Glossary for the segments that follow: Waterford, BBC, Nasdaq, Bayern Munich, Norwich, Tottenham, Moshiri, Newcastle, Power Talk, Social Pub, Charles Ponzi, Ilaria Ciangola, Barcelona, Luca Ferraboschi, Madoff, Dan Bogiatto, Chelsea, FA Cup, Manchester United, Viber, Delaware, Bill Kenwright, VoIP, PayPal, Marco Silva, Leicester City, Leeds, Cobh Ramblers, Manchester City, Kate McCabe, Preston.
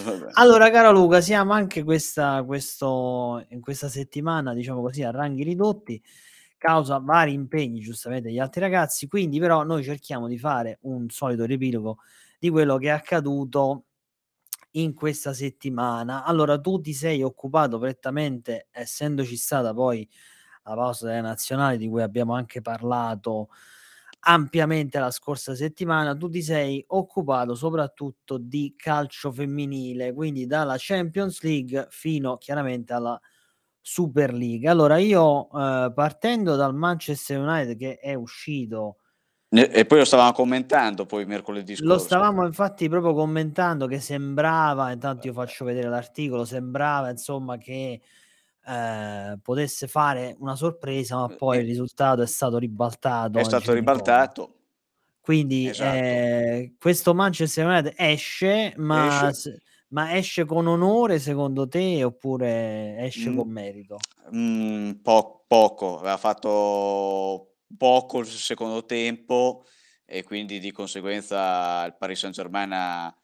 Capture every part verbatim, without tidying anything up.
Vabbè. Allora, caro Luca, siamo anche questa, questo, in questa settimana, diciamo così, a ranghi ridotti, causa vari impegni, giustamente, degli altri ragazzi. Quindi, però, noi cerchiamo di fare un solito riepilogo di quello che è accaduto in questa settimana. Allora, tu ti sei occupato prettamente, essendoci stata poi la pausa della nazionale, di cui abbiamo anche parlato ampiamente la scorsa settimana, tu ti sei occupato soprattutto di calcio femminile, quindi dalla Champions League fino chiaramente alla Super League. Allora io eh, partendo dal Manchester United, che è uscito, e poi lo stavamo commentando poi mercoledì scorso, lo stavamo infatti proprio commentando, che sembrava, intanto io faccio vedere l'articolo, sembrava insomma che Eh, potesse fare una sorpresa, ma poi il risultato è stato ribaltato. È stato ribaltato. Quindi esatto. eh, questo Manchester United esce, ma esce. ma esce con onore secondo te, oppure esce mm. con merito? Mm, po- poco, aveva fatto poco il secondo tempo e quindi di conseguenza il Paris Saint-Germain ha,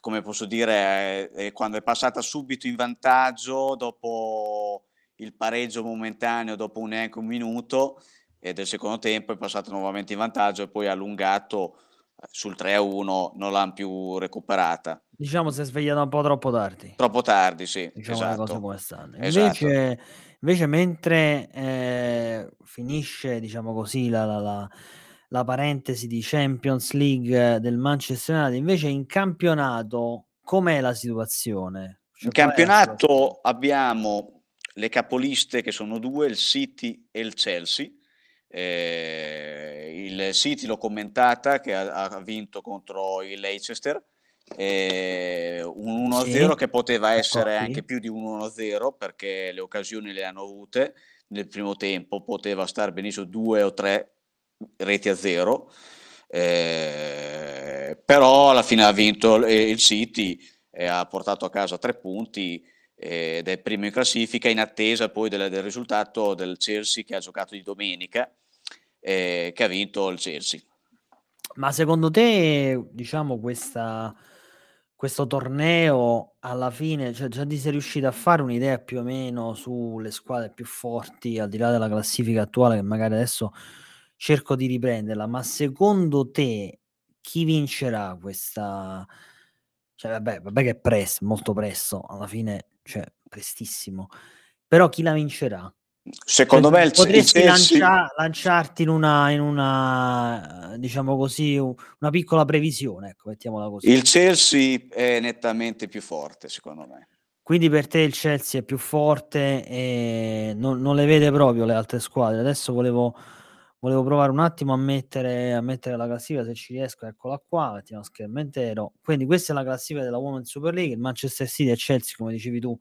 come posso dire, eh, eh, quando è passata subito in vantaggio dopo il pareggio momentaneo, dopo un, neanche un minuto e eh, del secondo tempo è passato nuovamente in vantaggio e poi ha allungato sul tre a uno, non l'hanno più recuperata. Diciamo si è svegliata un po' troppo tardi. Troppo tardi, sì. Diciamo esatto. Una cosa come stanno. Invece, esatto. invece mentre eh, finisce, diciamo così, la... la, la la parentesi di Champions League del Manchester United, invece in campionato com'è la situazione? Cioè, in campionato situazione? Abbiamo le capoliste che sono due, il City e il Chelsea. Eh, il City l'ho commentata, che ha, ha vinto contro il Leicester, eh, un uno a zero sì. che poteva essere ecco, anche più di un uno a zero perché le occasioni le hanno avute nel primo tempo, poteva star benissimo due o tre reti a zero, eh, però alla fine ha vinto il City e ha portato a casa tre punti eh, ed è primo in classifica, in attesa poi del, del risultato del Chelsea, che ha giocato di domenica, eh, che ha vinto il Chelsea. Ma secondo te, diciamo, questa, questo torneo alla fine, cioè, già ti sei riuscito a fare un'idea più o meno sulle squadre più forti, al di là della classifica attuale, che magari adesso cerco di riprenderla, ma secondo te chi vincerà questa? Cioè, vabbè, vabbè che è presto, molto presto, alla fine, cioè, prestissimo. Però chi la vincerà? Secondo cioè, me potresti il Chelsea... lancia, lanciarti in una, in una, diciamo così, una piccola previsione, ecco, mettiamola così. Il Chelsea è nettamente più forte, secondo me. Quindi per te il Chelsea è più forte e non, non le vede proprio le altre squadre. Adesso volevo Volevo provare un attimo a mettere, a mettere la classifica, se ci riesco, eccola qua, mettiamo schermo intero. Quindi questa è la classifica della Women's Super League, il Manchester City e Chelsea, come dicevi tu,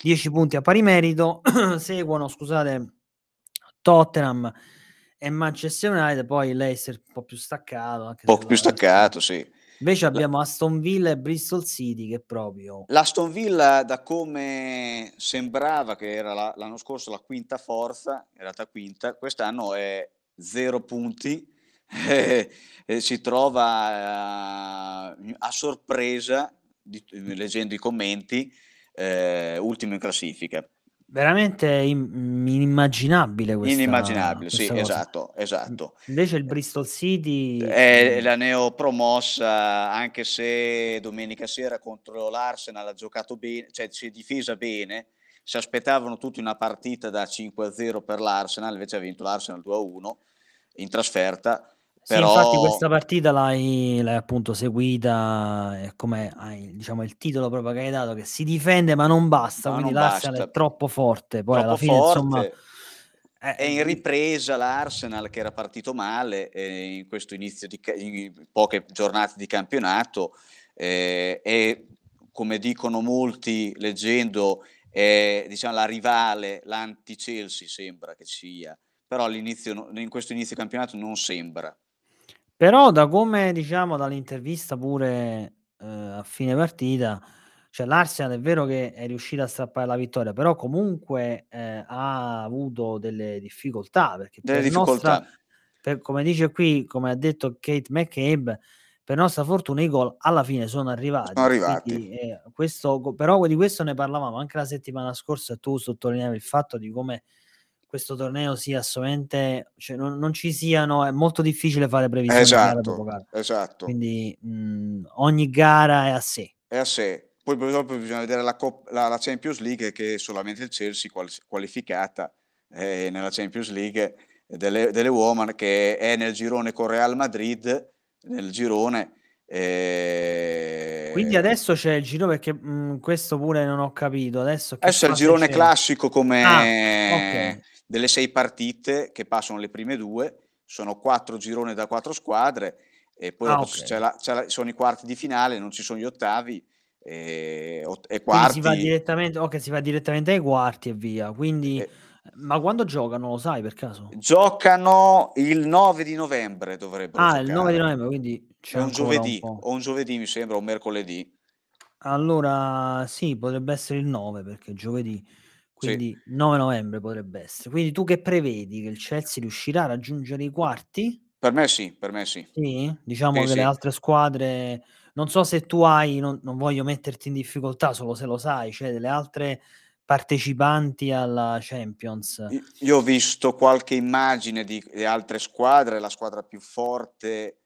dieci punti a pari merito, seguono, scusate, Tottenham e Manchester United, poi Leicester un po' più staccato. Un po' più staccato, sì. Invece abbiamo Aston Villa e Bristol City, che proprio... L'Aston Villa, da come sembrava che era la, l'anno scorso la quinta forza, in realtà quinta, quest'anno è... zero punti, eh, eh, si trova eh, a sorpresa, di, leggendo i commenti, eh, ultimo in classifica. Veramente in, inimmaginabile questa Inimmaginabile, questa sì, cosa. esatto, esatto. Invece il Bristol City... È la neopromossa, anche se domenica sera contro l'Arsenal ha giocato bene, cioè si è difesa bene. Si aspettavano tutti una partita da cinque a zero per l'Arsenal, invece ha vinto l'Arsenal due a uno in trasferta. Però... Sì, infatti questa partita l'hai, l'hai appunto seguita, come hai, diciamo, il titolo proprio che hai dato, che si difende ma non basta, ma quindi non l'Arsenal basta. È troppo forte. Poi troppo alla fine, forte. Insomma... È in ripresa l'Arsenal, che era partito male eh, in questo inizio di in poche giornate di campionato eh, e, come dicono molti leggendo, Eh, diciamo la rivale, l'anti Chelsea sembra che sia, però all'inizio, in questo inizio campionato non sembra. Però da come diciamo dall'intervista pure eh, a fine partita, cioè l'Arsenal è vero che è riuscita a strappare la vittoria, però comunque eh, ha avuto delle difficoltà perché delle per difficoltà. Nostra, per, come dice qui, come ha detto Kate McCabe, Per nostra fortuna i gol alla fine sono arrivati. Sono arrivati. Quindi, eh, questo, però di questo ne parlavamo anche la settimana scorsa, tu sottolineavi il fatto di come questo torneo sia assolutamente, cioè non, non ci siano, è molto difficile fare previsioni. Esatto, gara esatto. Quindi mh, ogni gara è a sé. È a sé. Poi dopo bisogna vedere la, Cop- la, la Champions League, che è solamente il Chelsea qual- qualificata eh, nella Champions League delle, delle women, che è nel girone con Real Madrid, nel girone eh... quindi adesso c'è il girone, perché mh, questo pure non ho capito adesso, che adesso è il girone c'è? Classico come ah, okay. delle sei partite che passano le prime due, sono quattro gironi da quattro squadre e poi ah, okay. c'è la, c'è la, sono i quarti di finale, non ci sono gli ottavi e, e quarti, si va direttamente ok si va direttamente ai quarti e via, quindi eh. Ma quando giocano, lo sai per caso? Giocano il nove di novembre dovrebbero ah, giocare. Il nove di novembre, quindi c'è un giovedì, un o un giovedì mi sembra, o un mercoledì. Allora sì, potrebbe essere il nove perché è giovedì, quindi sì. nove novembre potrebbe essere. Quindi tu che prevedi? Che il Chelsea riuscirà a raggiungere i quarti? Per me sì, per me sì. Sì? Diciamo sì, che sì. Le altre squadre, non so se tu hai, non, non voglio metterti in difficoltà solo se lo sai, cioè delle altre partecipanti alla Champions. Io ho visto qualche immagine di, di altre squadre, la squadra più forte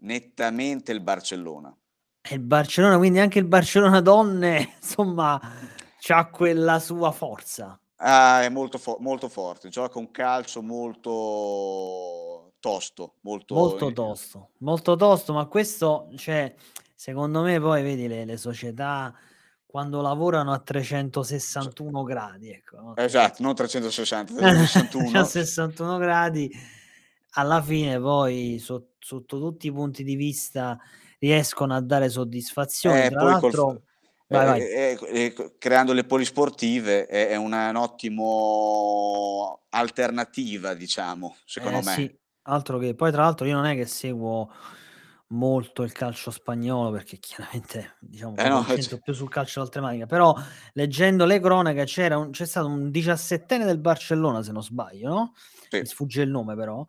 nettamente il Barcellona. E il Barcellona, quindi anche il Barcellona donne, insomma, c'ha quella sua forza. Ah, è molto, fo- molto forte, gioca un calcio molto tosto, molto molto tosto, molto tosto, ma questo, cioè, secondo me poi vedi le, le società quando lavorano a trecentosessantuno gradi, ecco, no? Esatto, non trecentosessanta, trecentosessantuno. sessantuno gradi, alla fine poi so, sotto tutti i punti di vista riescono a dare soddisfazione, eh, tra l'altro col, vai, eh, vai. Eh, eh, creando le polisportive è, è una un'ottima alternativa, diciamo, secondo eh, me. Sì, altro che poi tra l'altro io non è che seguo molto il calcio spagnolo perché chiaramente diciamo eh no, c- più sul calcio d'altre maniche, però leggendo le cronache c'era un, c'è stato un diciassettenne del Barcellona, se non sbaglio, no? Sì. Mi sfugge il nome però,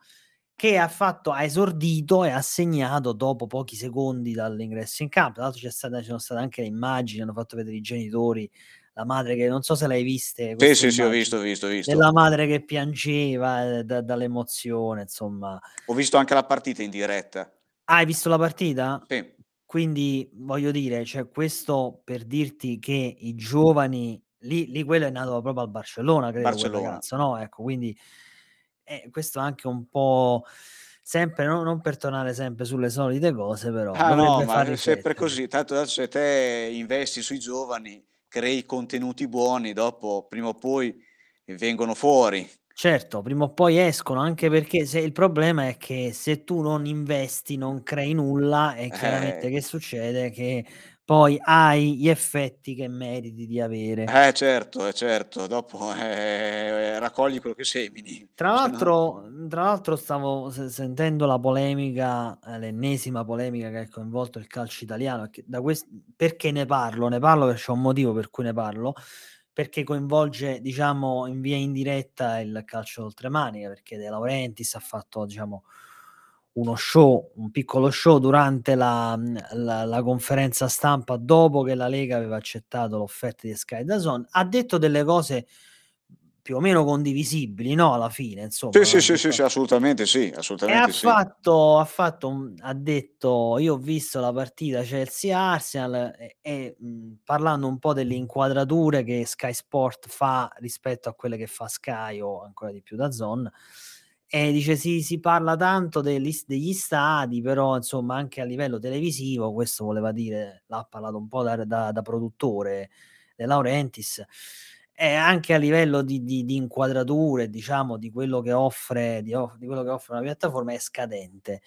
che ha fatto ha esordito e ha segnato dopo pochi secondi dall'ingresso in campo. Tra l'altro c'è stata, ci sono state anche le immagini, hanno fatto vedere i genitori, la madre che non so se l'hai viste. Sì, sì, sì, ho visto, visto, visto. Della madre che piangeva da, dall'emozione, insomma. Ho visto anche la partita in diretta. Ah, hai visto la partita? Sì. Quindi voglio dire, cioè, questo per dirti che i giovani lì, lì quello è nato proprio al Barcellona, credo, Barcellona. Quel ragazzo, no? Ecco, quindi eh, questo anche un po' sempre, no, non per tornare sempre sulle solite cose, però. Ah no, ma è sempre così. Tanto adesso se te investi sui giovani, crei contenuti buoni, dopo prima o poi vengono fuori. Certo, prima o poi escono, anche perché se il problema è che se tu non investi non crei nulla e chiaramente eh. che succede? Che poi hai gli effetti che meriti di avere. Eh certo, eh, certo, dopo eh, raccogli quello che semini. Tra l'altro, no... tra l'altro stavo sentendo la polemica, l'ennesima polemica che ha coinvolto il calcio italiano. Da quest... Perché ne parlo? Ne parlo perché c'è un motivo per cui ne parlo. Perché coinvolge, diciamo, in via indiretta il calcio d'oltremanica, perché De Laurentiis ha fatto, diciamo, uno show, un piccolo show durante la, la, la conferenza stampa dopo che la Lega aveva accettato l'offerta di Sky D A Z N. Ha detto delle cose più o meno condivisibili, no? Alla fine, insomma. Sì, sì, sì, sì, assolutamente sì, assolutamente e sì. Ha fatto, ha fatto, un, ha detto, io ho visto la partita Chelsea-Arsenal e, e mh, parlando un po' delle inquadrature che Sky Sport fa rispetto a quelle che fa Sky o ancora di più D A Z N, e dice sì, si parla tanto degli, degli stadi, però insomma anche a livello televisivo, questo voleva dire, l'ha parlato un po' da, da, da produttore De Laurentiis, e anche a livello di, di, di inquadrature, diciamo, di quello che offre di, off- di quello che offre una piattaforma è scadente.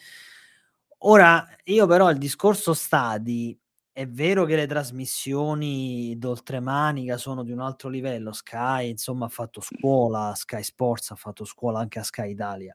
Ora, io però il discorso stadi, è vero che le trasmissioni d'oltremanica sono di un altro livello, Sky, insomma, ha fatto scuola, Sky Sports ha fatto scuola anche a Sky Italia,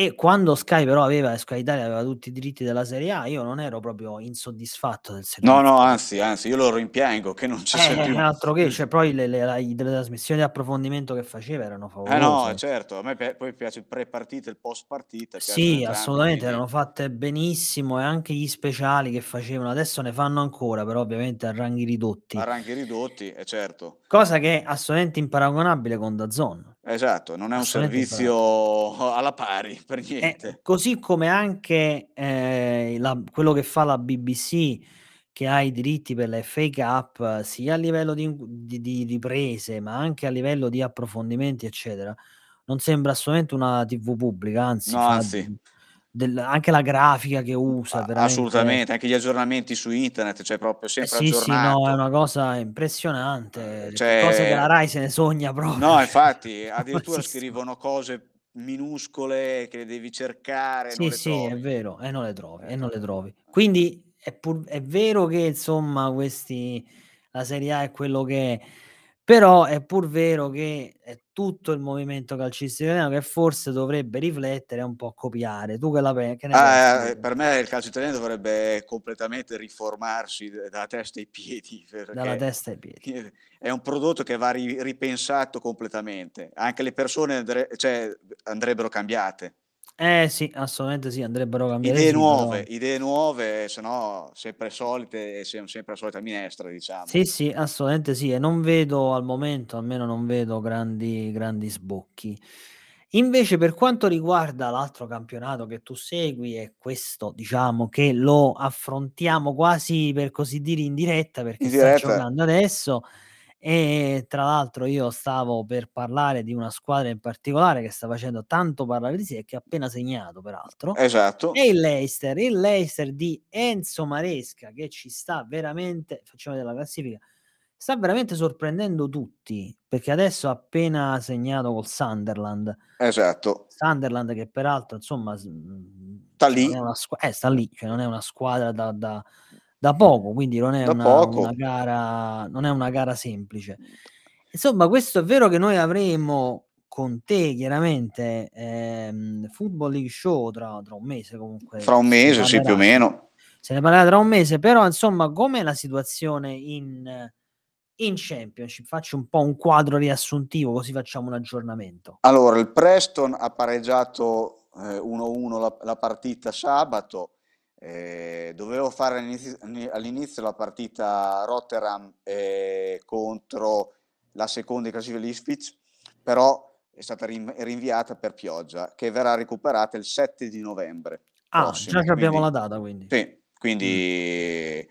E quando Sky però aveva, Sky Italia aveva tutti i diritti della Serie A, io non ero proprio insoddisfatto del servizio. No, no, anzi, anzi, io lo rimpiango che non ci eh, sia più. Altro che, cioè, poi le, le, le, le trasmissioni di approfondimento che faceva erano favolose. Eh no, certo, a me pe- poi piace il pre-partita, il post-partita. Sì, assolutamente, erano fatte benissimo, e anche gli speciali che facevano, adesso ne fanno ancora, però ovviamente a ranghi ridotti. A ranghi ridotti, è eh, certo. Cosa che è assolutamente imparagonabile con D A Z N. Esatto, non è un servizio imparato. Alla pari per niente. Eh, così come anche eh, la, quello che fa la B B C, che ha i diritti per la F A Cup, sia a livello di, di, di riprese, ma anche a livello di approfondimenti, eccetera. Non sembra assolutamente una tivù pubblica, anzi, no, anzi. Del, anche la grafica che usa, ah, assolutamente, anche gli aggiornamenti su internet, cioè proprio sempre eh sì, aggiornato. Sì, no, è una cosa impressionante, cioè, cose che la Rai se ne sogna proprio. No, infatti, addirittura scrivono cose minuscole che devi cercare. Sì, non le sì, trovi. È vero, e non le trovi, e non le trovi. Quindi è, pur, è vero che insomma questi la Serie A è quello che è, però è pur vero che è tutto il movimento calcistico italiano che forse dovrebbe riflettere e un po' copiare. Tu che la pe- che ne ah, eh, per me il calcio italiano dovrebbe completamente riformarsi dalla testa ai piedi, dalla testa ai piedi. È un prodotto che va ri- ripensato completamente, anche le persone andre- cioè, andrebbero cambiate. Eh sì, assolutamente sì, andrebbero cambiate. Idee nuove, però... idee nuove, se no sempre solite, sempre la solita minestra, diciamo. Sì, sì, assolutamente sì, e non vedo al momento, almeno non vedo grandi, grandi sbocchi. Invece per quanto riguarda l'altro campionato che tu segui, e questo diciamo che lo affrontiamo quasi per così dire in diretta, perché in diretta. Sta giocando adesso, e tra l'altro io stavo per parlare di una squadra in particolare che sta facendo tanto parlare di sé e che ha appena segnato peraltro, esatto, e il Leicester il Leicester di Enzo Maresca, che ci sta veramente, facciamo vedere la classifica, sta veramente sorprendendo tutti, perché adesso ha appena segnato col Sunderland, esatto, Sunderland che peraltro insomma sta lì, non è una squ- eh, sta lì, cioè non è una squadra da, da da poco, quindi non è una, una gara, non è una gara semplice. Insomma, questo è vero che noi avremo con te chiaramente ehm, Football League Show tra, tra un mese comunque. Fra un mese, sì, più o meno. Se ne parlerà tra un mese, però insomma, com'è la situazione in in Championship? Faccio un po' un quadro riassuntivo, così facciamo un aggiornamento. Allora, il Preston ha pareggiato eh, uno a uno la, la partita sabato. Eh, dovevo fare all'inizio, all'inizio la partita Rotterdam eh, contro la seconda in classifica l'Ipswich, però è stata rinviata per pioggia, che verrà recuperata il sette di novembre ah, prossimo, già che abbiamo quindi, la data quindi, sì, quindi mm.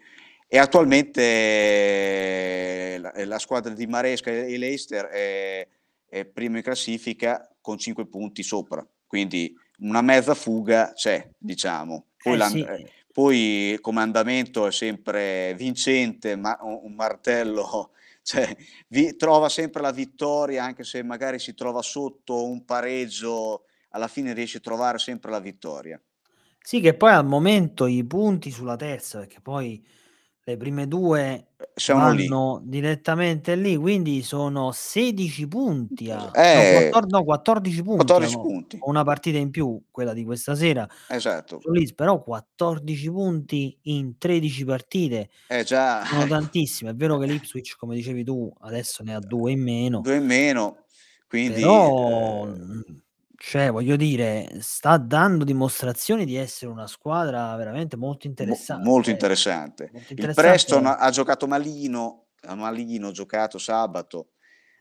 E attualmente la, la squadra di Maresca e Leicester è, è prima in classifica con cinque punti sopra, quindi una mezza fuga c'è, diciamo. Poi, eh sì. Poi come andamento è sempre vincente, ma un martello, cioè, vi, trova sempre la vittoria, anche se magari si trova sotto un pareggio, alla fine riesce a trovare sempre la vittoria. Sì, che poi al momento i punti sulla terza, perché poi le prime due sono vanno lì. Direttamente lì, quindi sono sedici punti a, eh, no, quattordici punti, quattordici no, punti. Una partita in più, quella di questa sera, esatto. Lì, però quattordici punti in tredici partite eh, già. Sono tantissime, è vero che l'Ipswich, come dicevi tu, adesso ne ha due in meno due in meno quindi però, eh... cioè voglio dire, sta dando dimostrazioni di essere una squadra veramente molto interessante. Mol, molto, interessante. molto interessante. Il Preston eh. ha giocato malino, ha malino giocato sabato,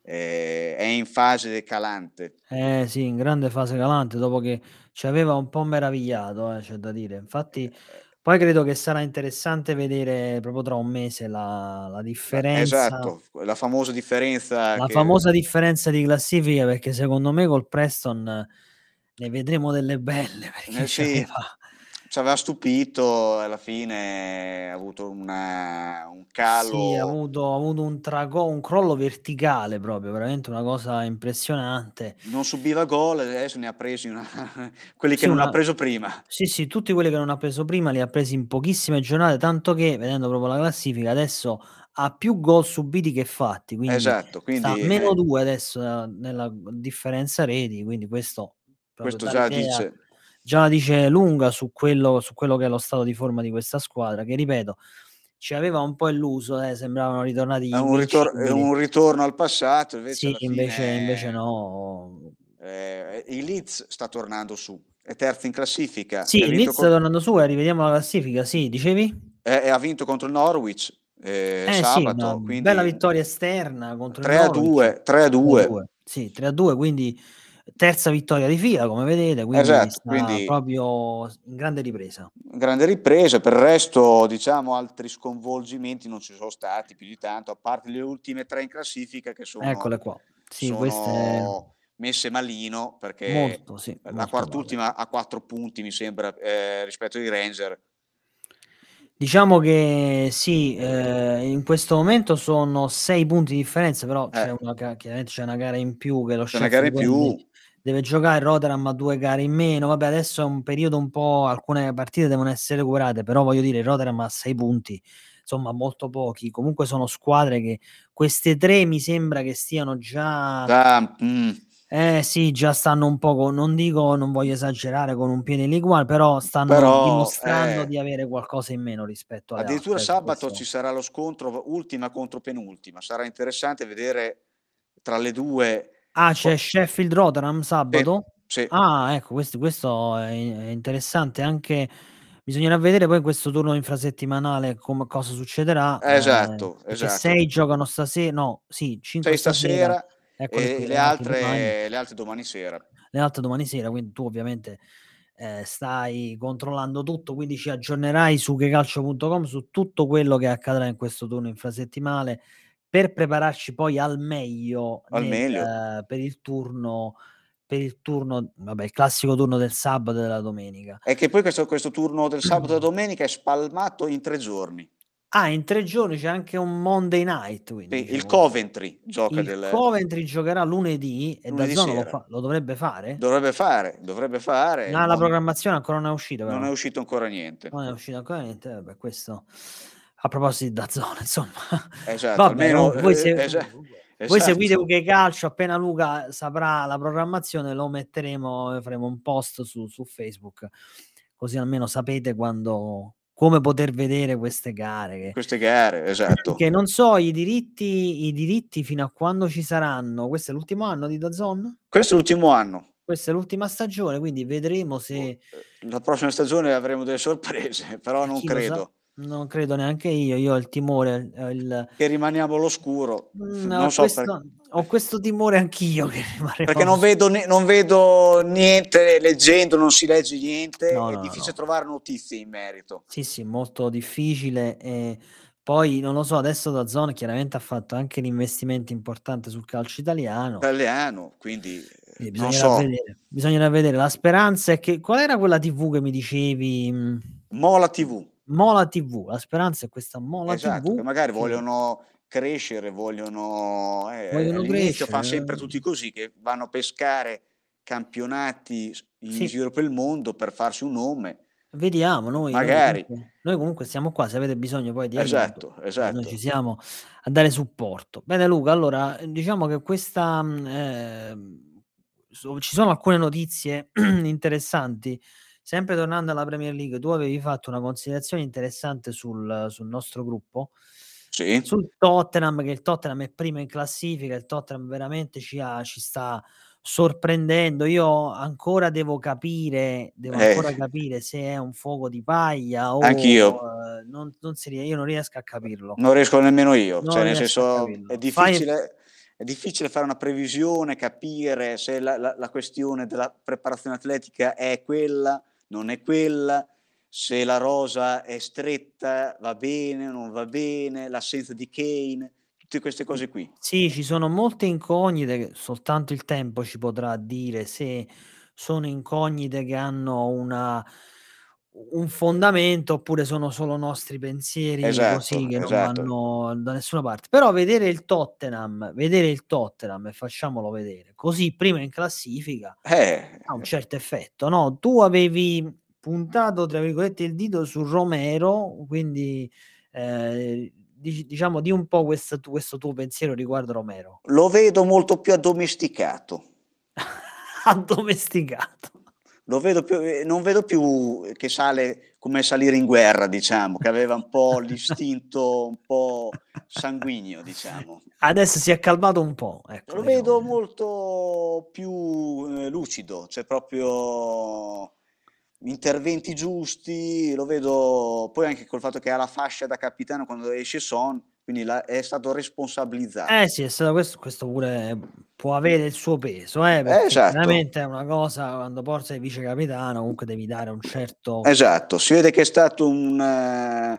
eh, è in fase calante. Eh sì, in grande fase calante, dopo che ci aveva un po' meravigliato, eh, c'è da dire. Infatti poi credo che sarà interessante vedere proprio tra un mese la, la differenza. Esatto, la famosa differenza. La che... famosa differenza di classifica, perché secondo me col Preston ne vedremo delle belle. Perché eh sì, ci aveva... ci aveva stupito, alla fine ha avuto una, un calo. Sì, ha avuto, ha avuto un, trago, un crollo verticale proprio, veramente una cosa impressionante. Non subiva gol, adesso ne ha presi una... quelli sì, che non una... ha preso prima. Sì, sì, tutti quelli che non ha preso prima li ha presi in pochissime giornate, tanto che, vedendo proprio la classifica, adesso ha più gol subiti che fatti. Quindi esatto, quindi... sta a meno due adesso nella differenza reti, quindi questo... Questo già dice... già la dice lunga su quello, su quello che è lo stato di forma di questa squadra, che ripeto ci aveva un po' illuso, eh, sembravano ritornati un, ritor- un ritorno al passato, invece sì, alla invece, fine, invece no eh, il Leeds sta tornando su, è terzo in classifica. Sì, il Leeds con... sta tornando su, eh, rivediamo la classifica, sì, dicevi? Eh, ha vinto contro il Norwich eh, eh, sabato, sì, quindi... bella vittoria esterna contro il Norwich, tre a due sì, tre a due, quindi terza vittoria di fila, come vedete, quindi, esatto, sta quindi proprio in grande ripresa. Grande ripresa, per il resto diciamo altri sconvolgimenti non ci sono stati più di tanto, a parte le ultime tre in classifica che sono, eccole qua, sì, sono queste... messe malino, perché molto, sì, la quart'ultima ha quattro punti mi sembra eh, rispetto ai Ranger. Diciamo che sì, eh, in questo momento sono sei punti di differenza, però eh. c'è, una, chiaramente c'è una gara in più che lo Sheffield deve giocare, Rotherham ha due gare in meno, vabbè adesso è un periodo un po', alcune partite devono essere recuperate, però voglio dire Rotherham ha sei punti, insomma molto pochi, comunque sono squadre che queste tre mi sembra che stiano già... Da, mm. Eh sì, già stanno un po', non dico, non voglio esagerare, con un piede lì uguale, però stanno però, dimostrando eh, di avere qualcosa in meno rispetto a addirittura altre, sabato questo. Ci sarà lo scontro ultima contro penultima, sarà interessante vedere tra le due. Ah, c'è Sheffield Rotherham sabato? Sì, sì. Ah, ecco, questo, questo è interessante anche, bisognerà vedere poi in questo turno infrasettimanale come, cosa succederà. Esatto, eh, esatto. sei giocano stasera, no, sì, cinque stasera. stasera. Ecco, e le altre, le altre domani sera le altre domani sera quindi tu ovviamente eh, stai controllando tutto, quindi ci aggiornerai su checalcio punto com su tutto quello che accadrà in questo turno infrasettimale per prepararci poi al meglio, al nel, meglio. Eh, per il turno per il turno vabbè il classico turno del sabato e della domenica, e che poi questo, questo turno del sabato e della domenica è spalmato in tre giorni. Ah, in tre giorni c'è anche un Monday night, quindi, sì, il Coventry gioca il del... Coventry giocherà lunedì e lunedì DAZN lo, fa, lo dovrebbe fare? Dovrebbe fare, dovrebbe fare. No, non... la programmazione ancora non è uscita, però. Non è uscito ancora niente. Non è uscito ancora niente, vabbè, questo a proposito di DAZN, insomma. Esatto, vabbè, almeno voi se... esatto. Voi esatto. seguite Che Calcio, appena Luca saprà la programmazione lo metteremo, faremo un post su, su Facebook, così almeno sapete quando come poter vedere queste gare. Queste gare, esatto. Che non so, i diritti i diritti fino a quando ci saranno. Questo è l'ultimo anno di DAZN? Questo è l'ultimo anno. Questa è l'ultima stagione, quindi vedremo se... La prossima stagione avremo delle sorprese, però non credo. Non credo neanche io, io ho il timore... Il... Che rimaniamo all'oscuro. No, non so questo, per... Ho questo timore anch'io che rimarremo... Perché non vedo, ne- non vedo niente, leggendo, non si legge niente, no, è no, difficile no. trovare notizie in merito. Sì, sì, molto difficile. E poi, non lo so, adesso DAZN chiaramente ha fatto anche un investimento importante sul calcio italiano. Italiano, quindi... quindi bisognerà, non so. vedere. bisognerà vedere. La speranza è che... Qual era quella tivù che mi dicevi? Mola tivù. Mola tivù, la speranza è questa Mola esatto, tivù che magari che... vogliono crescere, vogliono, eh, vogliono all'inizio fanno sempre tutti così, che vanno a pescare campionati in sì. giro per il mondo per farsi un nome. Vediamo, noi, magari. Noi, comunque, noi comunque siamo qua, se avete bisogno poi di esatto, aiuto, esatto. noi ci siamo a dare supporto. Bene Luca, allora diciamo che questa eh, ci sono alcune notizie interessanti. Sempre tornando alla Premier League, tu avevi fatto una considerazione interessante sul, sul nostro gruppo, sì. sul Tottenham, che il Tottenham è primo in classifica, il Tottenham veramente ci, ha, ci sta sorprendendo. Io ancora devo capire, devo eh. ancora capire se è un fuoco di paglia o anch'io. Uh, non, non si, io non riesco a capirlo. Non riesco nemmeno io, non cioè nel senso è difficile... Fai... È difficile fare una previsione, capire se la, la, la questione della preparazione atletica è quella, non è quella, se la rosa è stretta, va bene, non va bene, l'assenza di Kane, tutte queste cose qui. Sì, ci sono molte incognite che soltanto il tempo ci potrà dire, se sono incognite che hanno una... un fondamento oppure sono solo nostri pensieri esatto, così che esatto. non vanno da nessuna parte. Però vedere il Tottenham vedere il Tottenham e facciamolo vedere così prima in classifica eh. ha un certo effetto, no? Tu avevi puntato tra virgolette il dito su Romero, quindi eh, diciamo di un po' questo, questo tuo pensiero riguardo Romero. Lo vedo molto più addomesticato. Addomesticato Lo vedo più, non vedo più che sale come salire in guerra, diciamo, che aveva un po' l'istinto un po' sanguigno, diciamo. Adesso si è calmato un po'. Ecco, lo vedo diciamo. molto più eh, lucido, cioè proprio interventi giusti, lo vedo poi anche col fatto che ha la fascia da capitano quando esce Son, quindi la, è stato responsabilizzato. Eh sì, è stato questo, questo pure può avere il suo peso, eh, perché eh, esatto. veramente è una cosa, quando porta il vice capitano comunque devi dare un certo... Esatto, si vede che è stato un... un è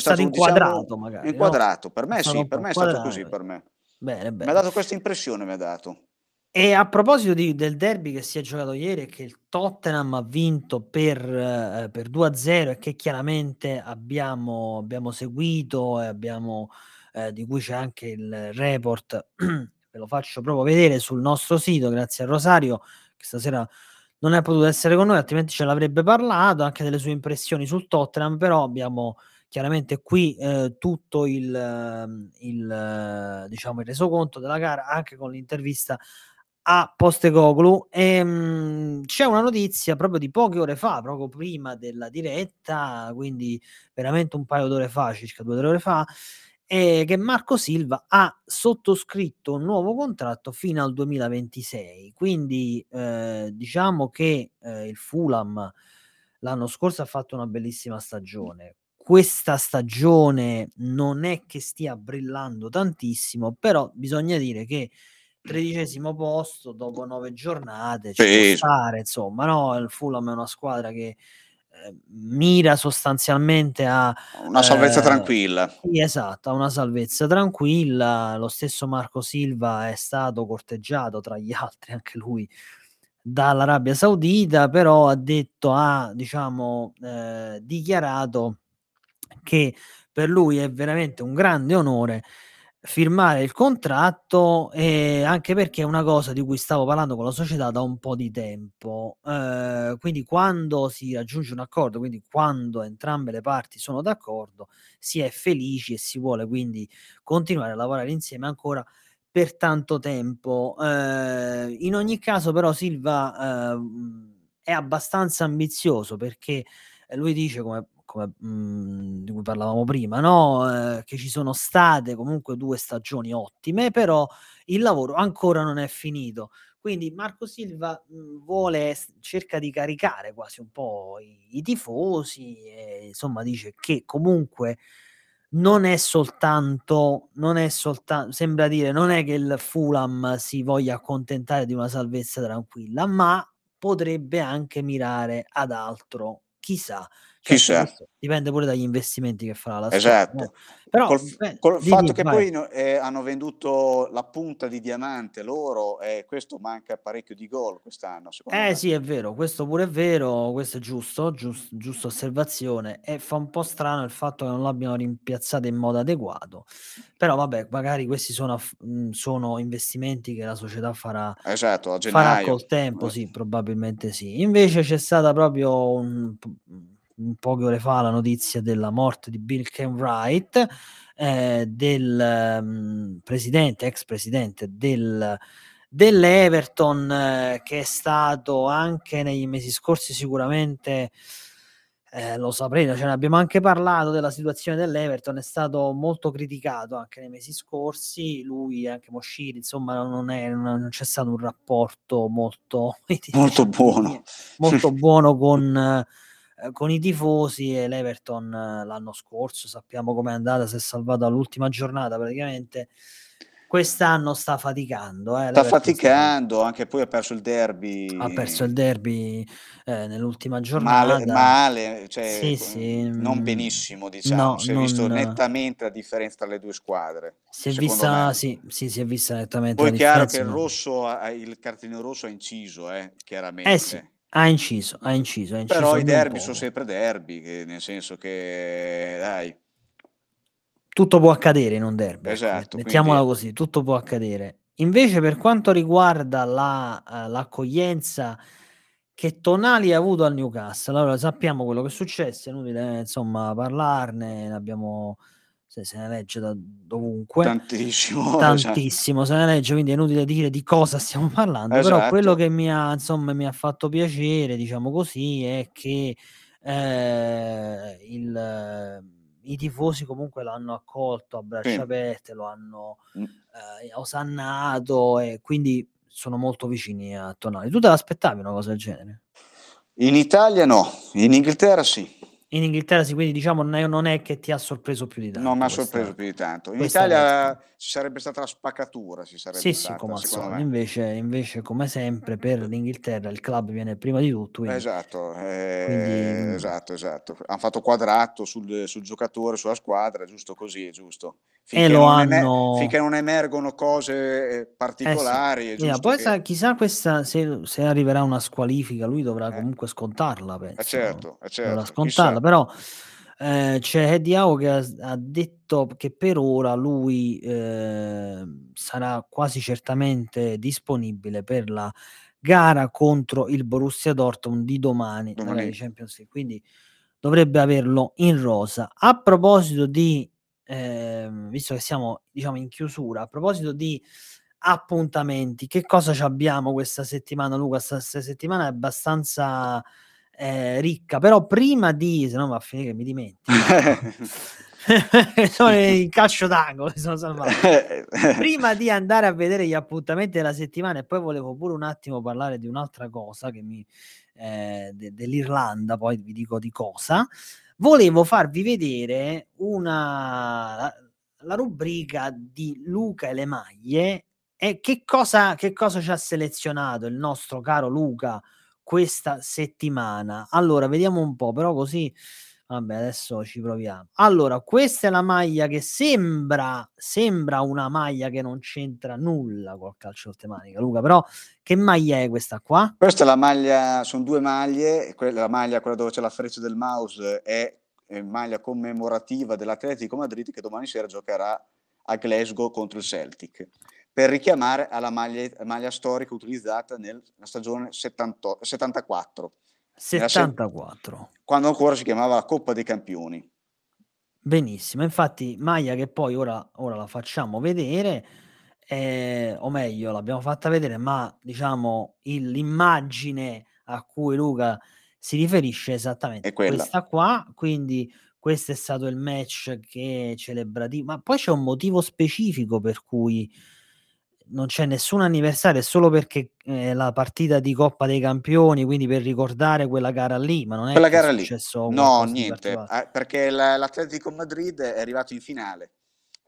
stato, stato inquadrato, diciamo, magari. Inquadrato, no? Per me sì, per me è stato così, per me. Bene, bene. Mi ha dato questa impressione, mi ha dato. E a proposito di, del derby che si è giocato ieri e che il Tottenham ha vinto per, eh, per due a zero e che chiaramente abbiamo, abbiamo seguito e abbiamo, eh, di cui c'è anche il report, ve lo faccio proprio vedere sul nostro sito, grazie a Rosario che stasera non è potuto essere con noi, altrimenti ce l'avrebbe parlato anche delle sue impressioni sul Tottenham, però abbiamo chiaramente qui eh, tutto il, il, diciamo, il resoconto della gara anche con l'intervista a Postecoglou. E, mh, c'è una notizia proprio di poche ore fa, proprio prima della diretta, quindi veramente un paio d'ore fa, circa due o tre ore fa, eh, che Marco Silva ha sottoscritto un nuovo contratto fino al duemilaventisei, quindi eh, diciamo che eh, il Fulham l'anno scorso ha fatto una bellissima stagione. Questa stagione non è che stia brillando tantissimo, però bisogna dire che tredicesimo posto dopo nove giornate ci può stare, insomma, no? Il Fulham è una squadra che eh, mira sostanzialmente a una salvezza eh, tranquilla. Sì, esatto, a una salvezza tranquilla. Lo stesso Marco Silva è stato corteggiato tra gli altri anche lui dall'Arabia Saudita, però ha detto ha diciamo eh, dichiarato che per lui è veramente un grande onore firmare il contratto, e anche perché è una cosa di cui stavo parlando con la società da un po' di tempo, eh, quindi quando si raggiunge un accordo, quindi quando entrambe le parti sono d'accordo, si è felici e si vuole quindi continuare a lavorare insieme ancora per tanto tempo. Eh, in ogni caso però Silva eh, è abbastanza ambizioso, perché lui dice, come come mh, di cui parlavamo prima, no? Eh, che ci sono state comunque due stagioni ottime, però il lavoro ancora non è finito. Quindi Marco Silva mh, vuole cerca di caricare quasi un po' i, i tifosi, e, insomma, dice che comunque non è soltanto non è soltanto sembra dire non è che il Fulham si voglia accontentare di una salvezza tranquilla, ma potrebbe anche mirare ad altro. Chissà, cioè, Chissà. Dipende pure dagli investimenti che farà la squadra. Esatto. No? Però col, beh, col di fatto di, che vai. poi no, eh, hanno venduto la punta di diamante loro, e eh, questo manca parecchio di gol quest'anno. Secondo eh me. Sì, è vero, questo pure è vero, questo è giusto, giusto, giusto osservazione, e fa un po' strano il fatto che non l'abbiano rimpiazzata in modo adeguato. Però vabbè, magari questi sono, sono investimenti che la società farà, esatto, a gennaio. farà col tempo, eh. sì, probabilmente sì. Invece c'è stata proprio un... poche ore fa la notizia della morte di Bill Kenwright, eh, del um, presidente, ex presidente del, dell'Everton, eh, che è stato anche nei mesi scorsi sicuramente, eh, lo saprete, ce ne abbiamo anche parlato della situazione dell'Everton, è stato molto criticato anche nei mesi scorsi, lui e anche Moshiri, insomma non, è, non c'è stato un rapporto molto molto buono molto buono con con i tifosi, e l'Everton l'anno scorso sappiamo com'è andata, si è salvata all'ultima giornata praticamente. Quest'anno sta faticando, eh, sta faticando sta... anche poi ha perso il derby ha perso il derby eh, nell'ultima giornata, male, male cioè, sì, sì. non benissimo, diciamo. No, si è non... visto nettamente la differenza tra le due squadre, si è vista sì, sì, si è vista nettamente poi la chiaro differenza, che il rosso ma... il cartellino rosso ha inciso, eh, chiaramente eh sì Ha inciso, ha inciso, ha inciso. Però i derby poco. sono sempre derby, che nel senso che, dai, tutto può accadere in un derby. Esatto. Mettiamola quindi... così, tutto può accadere. Invece per quanto riguarda la, uh, l'accoglienza che Tonali ha avuto al Newcastle, allora sappiamo quello che è successo, è inutile eh, insomma parlarne, l'abbiamo se, se ne legge da dovunque, tantissimo, tantissimo cioè. se ne legge, quindi è inutile dire di cosa stiamo parlando, esatto. Però quello che mi ha, insomma, mi ha fatto piacere, diciamo così, è che eh, il, i tifosi comunque l'hanno accolto a braccia sì. aperte, lo hanno mm. eh, osannato, e quindi sono molto vicini a Tonali. Tu te l'aspettavi una cosa del genere? In Italia no, in Inghilterra sì. In Inghilterra sì, quindi diciamo non è che ti ha sorpreso più di tanto. Non mi ha sorpreso più di tanto. In Italia è... ci sarebbe stata la spaccatura, ci sarebbe sì, stata, sì, come al solito. Invece, invece, come sempre, per l'Inghilterra il club viene prima di tutto. Quindi... Esatto, eh, quindi... esatto, esatto. Hanno fatto quadrato sul, sul giocatore, sulla squadra, giusto così, è giusto. Finché, e lo non hanno... emer- finché non emergono cose particolari. Eh sì. Mira, poi che... sa, chissà questa, se, se arriverà una squalifica, lui dovrà eh. comunque scontarla. Penso. Eh certo, eh certo, dovrà scontarla, chissà. Però eh, c'è Eddie Howe che ha, ha detto che per ora lui eh, sarà quasi certamente disponibile per la gara contro il Borussia Dortmund di domani, domani. Di Champions League, quindi dovrebbe averlo in rosa. A proposito di Eh, visto che siamo, diciamo, in chiusura, a proposito di appuntamenti, che cosa ci abbiamo questa settimana, Luca? Questa settimana è abbastanza eh, ricca, però prima di, se no va a finire che mi dimentico sono in calcio d'angolo, sono salvato. Prima di andare a vedere gli appuntamenti della settimana, e poi volevo pure un attimo parlare di un'altra cosa che mi eh, de- dell'Irlanda, poi vi dico di cosa. Volevo farvi vedere una la, la rubrica di Luca e le maglie, e che cosa, che cosa ci ha selezionato il nostro caro Luca questa settimana. Allora, vediamo un po', però così, vabbè, adesso ci proviamo. Allora, questa è la maglia che sembra, sembra una maglia che non c'entra nulla col calcio di manica, Luca, però che maglia è questa qua? Questa è la maglia, sono due maglie, quella, la maglia, quella dove c'è la freccia del mouse, è, è maglia commemorativa dell'Atletico Madrid che domani sera giocherà a Glasgow contro il Celtic, per richiamare alla maglia, maglia storica utilizzata nella stagione settanta, settantaquattro. settantaquattro, quando ancora si chiamava la Coppa dei Campioni. Benissimo, infatti maglia che poi ora, ora la facciamo vedere, eh, o meglio l'abbiamo fatta vedere, ma diciamo il, l'immagine a cui Luca si riferisce è esattamente è questa qua. Quindi questo è stato il match che celebrativo, ma poi c'è un motivo specifico per cui non c'è nessun anniversario, è solo perché è la partita di Coppa dei Campioni, quindi per ricordare quella gara lì, ma non è quella gara lì. No, niente, perché l'Atletico Madrid è arrivato in finale.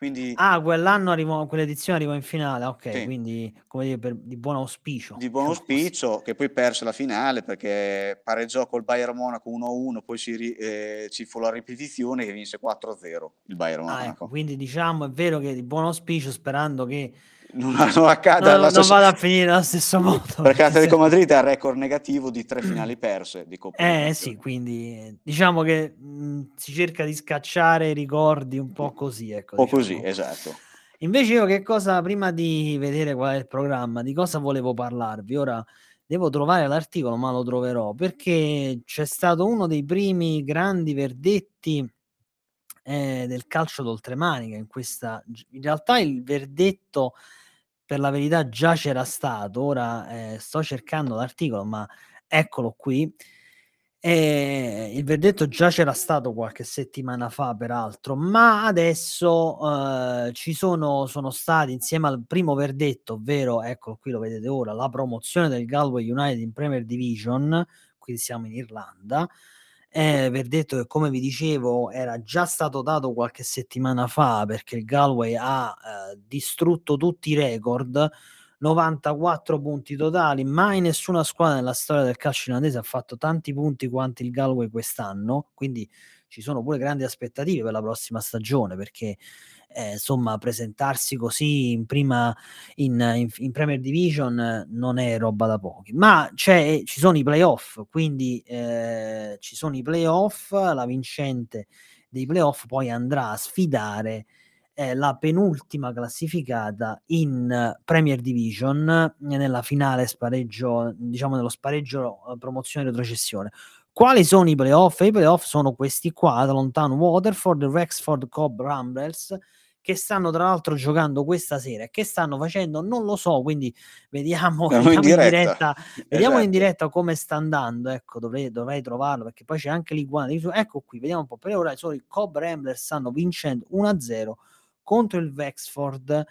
Quindi ah, quell'anno arrivò, quell'edizione arrivò in finale, ok, sì. Quindi come dire, per, di buon auspicio. Di buon auspicio, che poi perse la finale perché pareggiò col Bayern Monaco uno a uno, poi ci, eh, ci fu la ripetizione che vinse quattro a zero il Bayern Monaco. Ah, ecco, quindi diciamo è vero che di buon auspicio, sperando che non, non accada, non, non stessa... vada a finire allo stesso modo. Perché l'Atletico Madrid ha il record negativo di tre finali perse di Coppa. Eh sì, quindi diciamo che mh, si cerca di scacciare i ricordi un po' così, ecco. Un po' diciamo. Così, esatto. Invece io che cosa, prima di vedere qual è il programma, di cosa volevo parlarvi? Ora devo trovare l'articolo, ma lo troverò, perché c'è stato uno dei primi grandi verdetti eh, del calcio d'oltremanica in questa... In realtà il verdetto per la verità già c'era stato, ora eh, sto cercando l'articolo, ma eccolo qui. Eh, il verdetto già c'era stato qualche settimana fa, peraltro, ma adesso eh, ci sono, sono stati, insieme al primo verdetto, ovvero, eccolo qui, lo vedete ora, la promozione del Galway United in Premier Division, qui siamo in Irlanda, eh, verdetto che, come vi dicevo, era già stato dato qualche settimana fa, perché il Galway ha eh, distrutto tutti i record, novantaquattro punti totali, mai nessuna squadra nella storia del calcio irlandese ha fatto tanti punti quanti il Galway quest'anno, quindi ci sono pure grandi aspettative per la prossima stagione, perché eh, insomma presentarsi così in prima in, in, in Premier Division non è roba da pochi. Ma c'è, ci sono i playoff, quindi eh, ci sono i playoff, la vincente dei playoff poi andrà a sfidare la penultima classificata in Premier Division nella finale spareggio, diciamo nello spareggio promozione retrocessione. Quali sono i playoff? I playoff sono questi qua, da lontano Waterford, Wexford, Cobh Ramblers, che stanno tra l'altro giocando questa sera. Che stanno facendo? Non lo so, quindi vediamo, vediamo, in, diretta. In, diretta, vediamo esatto. in diretta come sta andando. Ecco, dovrei, dovrei trovarlo, perché poi c'è anche l'iguana. Ecco qui, vediamo un po'. Per ora solo i Cobh Ramblers stanno vincendo uno a zero contro il Wexford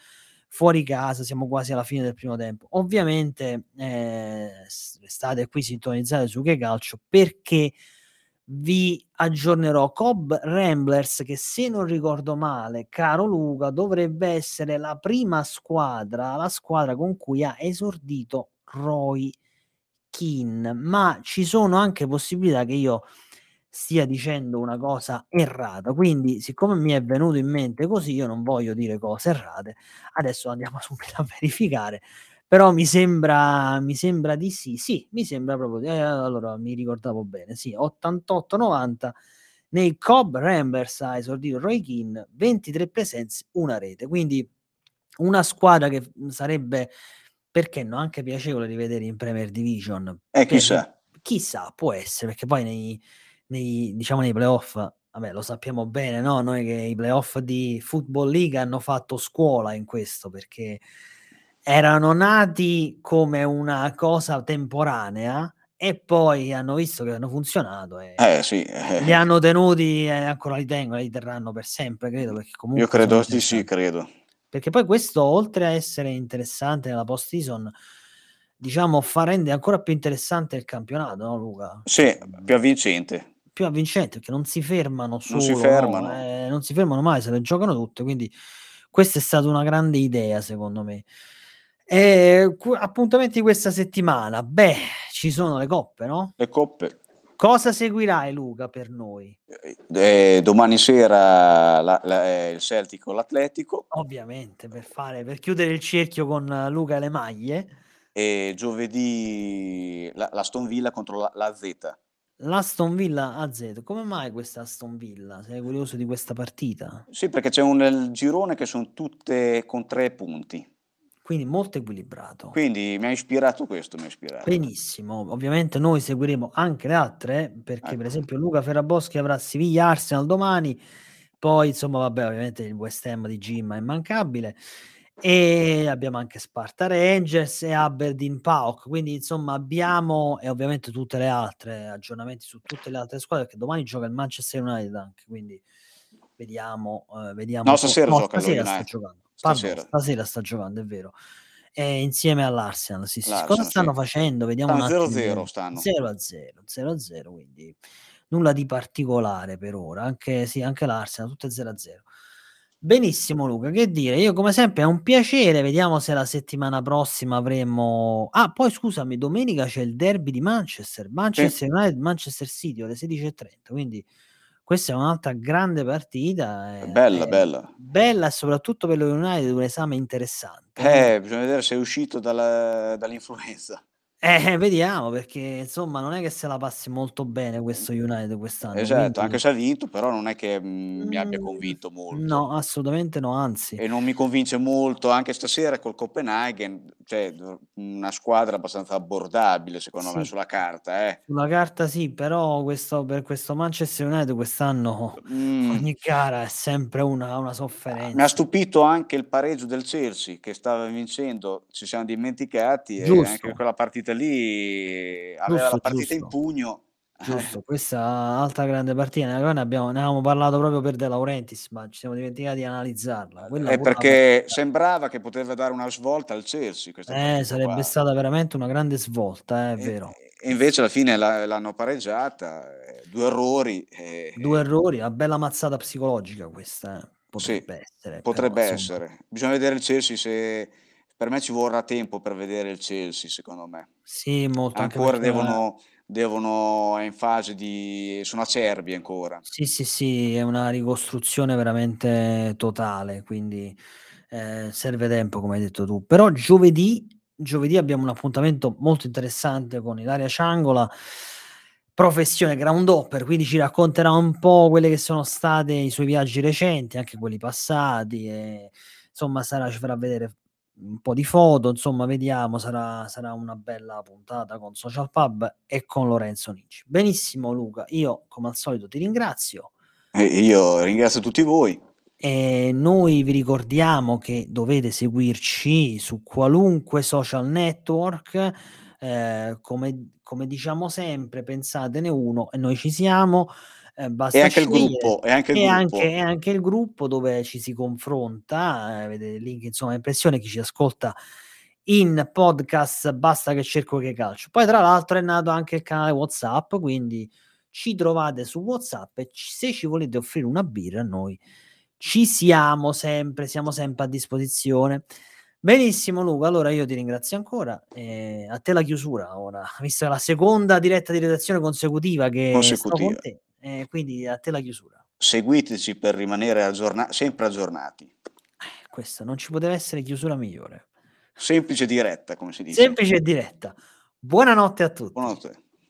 fuori casa, siamo quasi alla fine del primo tempo. Ovviamente eh, state qui sintonizzate su Che Calcio, perché vi aggiornerò. Cobh Ramblers, che se non ricordo male, caro Luca, dovrebbe essere la prima squadra, la squadra con cui ha esordito Roy Keane, ma ci sono anche possibilità che io stia dicendo una cosa errata, quindi siccome mi è venuto in mente così, io non voglio dire cose errate, adesso andiamo subito a verificare. Però mi sembra, mi sembra di sì, sì, mi sembra proprio di eh, allora mi ricordavo bene, sì, ottantotto novanta nei Cobh Ramblers ha esordito Roy Keane, ventitré presenze, una rete, quindi una squadra che sarebbe, perché no, anche piacevole di vedere in Premier Division. Eh, chissà. Chissà, può essere, perché poi nei, nei diciamo nei playoff, vabbè, lo sappiamo bene, no? Noi che i playoff di Football League hanno fatto scuola in questo, perché erano nati come una cosa temporanea e poi hanno visto che hanno funzionato e eh, sì, eh. li hanno tenuti e ancora li tengono, li terranno per sempre, credo, perché comunque io credo sì, sì, credo, perché poi questo, oltre a essere interessante nella post season, diciamo, fa rende ancora più interessante il campionato, no Luca? Sì, più avvincente, più avvincente, perché non si fermano solo, non si fermano, no? eh, non si fermano mai, se le giocano tutte, quindi questa è stata una grande idea secondo me. Eh, appuntamenti questa settimana, beh, ci sono le coppe, no? Le coppe. Cosa seguirai, Luca, per noi? Eh, domani sera la, la, il Celtic con l'Atletico. Ovviamente, per, fare, per chiudere il cerchio con Luca e le maglie. E giovedì la, la Aston Villa contro la, la A Z. L'Aston Villa A Z, come mai questa Aston Villa? Sei curioso di questa partita? Sì, perché c'è un il girone che sono tutte con tre punti. Quindi molto equilibrato. Quindi mi ha ispirato questo, mi ha ispirato. Benissimo, ovviamente noi seguiremo anche le altre, perché ecco. Per esempio Luca Ferraboschi avrà Siviglia Arsenal domani, poi insomma vabbè, ovviamente il West Ham di Jim è immancabile, e abbiamo anche Sparta Rangers e Aberdeen P A O K, quindi insomma abbiamo, e ovviamente tutte le altre, aggiornamenti su tutte le altre squadre, perché domani gioca il Manchester United anche, quindi vediamo, eh, vediamo. No, stasera, no, gioca stasera sta giocando. Stasera. Pardon, stasera sta giocando, è vero, eh, insieme all'Arsenal. Sì, sì. Cosa stanno sì. facendo? Vediamo stanno un attimo. zero a zero stanno. zero a zero, zero a zero, quindi nulla di particolare per ora. Anche, sì, anche l'Arsenal, tutte zero a zero. Benissimo Luca, che dire? Io come sempre è un piacere, vediamo se la settimana prossima avremo... Ah, poi scusami, domenica c'è il derby di Manchester, Manchester sì. United, Manchester City alle sedici e trenta, quindi... Questa è un'altra grande partita. È bella, è bella. Bella, soprattutto per lo United, un esame interessante. Eh, eh. Bisogna vedere se è uscito dalla, dall'influenza. Eh, vediamo, perché insomma non è che se la passi molto bene questo United quest'anno. Esatto, quindi... anche se ha vinto, però non è che mh, mm, mi abbia convinto molto. No, assolutamente no, anzi. E non mi convince molto, anche stasera col Copenaghen, cioè una squadra abbastanza abbordabile secondo sì. me sulla carta. Eh. Sulla carta sì, però questo, per questo Manchester United quest'anno mm. ogni gara è sempre una, una sofferenza. Mi ha stupito anche il pareggio del Chelsea, che stava vincendo, ci siamo dimenticati, giusto. E anche quella partita lì aveva giusto, la partita giusto. in pugno, giusto, questa altra grande partita ne abbiamo, ne avevamo parlato proprio per De Laurentiis, ma ci siamo dimenticati di analizzarla. Quella è perché sembrava che poteva dare una svolta al Chelsea, eh, sarebbe qua. stata veramente una grande svolta, è eh, vero, e invece alla fine la, l'hanno pareggiata, eh, due errori eh, due errori, una bella mazzata psicologica questa, eh. potrebbe sì, essere potrebbe però, essere insomma. Bisogna vedere il Chelsea, se per me ci vorrà tempo per vedere il Chelsea, secondo me. Sì, molto. Ancora anche perché... devono, devono è in fase di... sono acerbi ancora. Sì, sì, sì, è una ricostruzione veramente totale, quindi eh, serve tempo, come hai detto tu. Però giovedì, giovedì abbiamo un appuntamento molto interessante con Ilaria Ciangola, professione ground hopper, quindi ci racconterà un po' quelli che sono stati i suoi viaggi recenti, anche quelli passati, e, insomma sarà, ci farà vedere un po' di foto, insomma vediamo, sarà, sarà una bella puntata con Social Pub e con Lorenzo Nicci. Benissimo Luca, io come al solito ti ringrazio. E io ringrazio tutti voi. E noi vi ricordiamo che dovete seguirci su qualunque social network, eh, come, come diciamo sempre, pensatene uno e noi ci siamo. Eh, basta e anche il gruppo, e anche il, e gruppo. Anche, e anche il gruppo dove ci si confronta, eh, vedete il link, insomma impressione, chi ci ascolta in podcast basta che cerco che calcio. Poi tra l'altro è nato anche il canale WhatsApp, quindi ci trovate su WhatsApp e ci, se ci volete offrire una birra noi ci siamo sempre, siamo sempre a disposizione. Benissimo Luca, allora io ti ringrazio ancora, eh, a te la chiusura ora, vista la seconda diretta di redazione consecutiva che consecutiva. Sto con te, eh, quindi a te la chiusura. Seguiteci per rimanere aggiorna- sempre aggiornati. Eh, questa non ci poteva essere chiusura migliore. Semplice diretta, come si dice. Semplice diretta. Buonanotte a tutti. Buonanotte.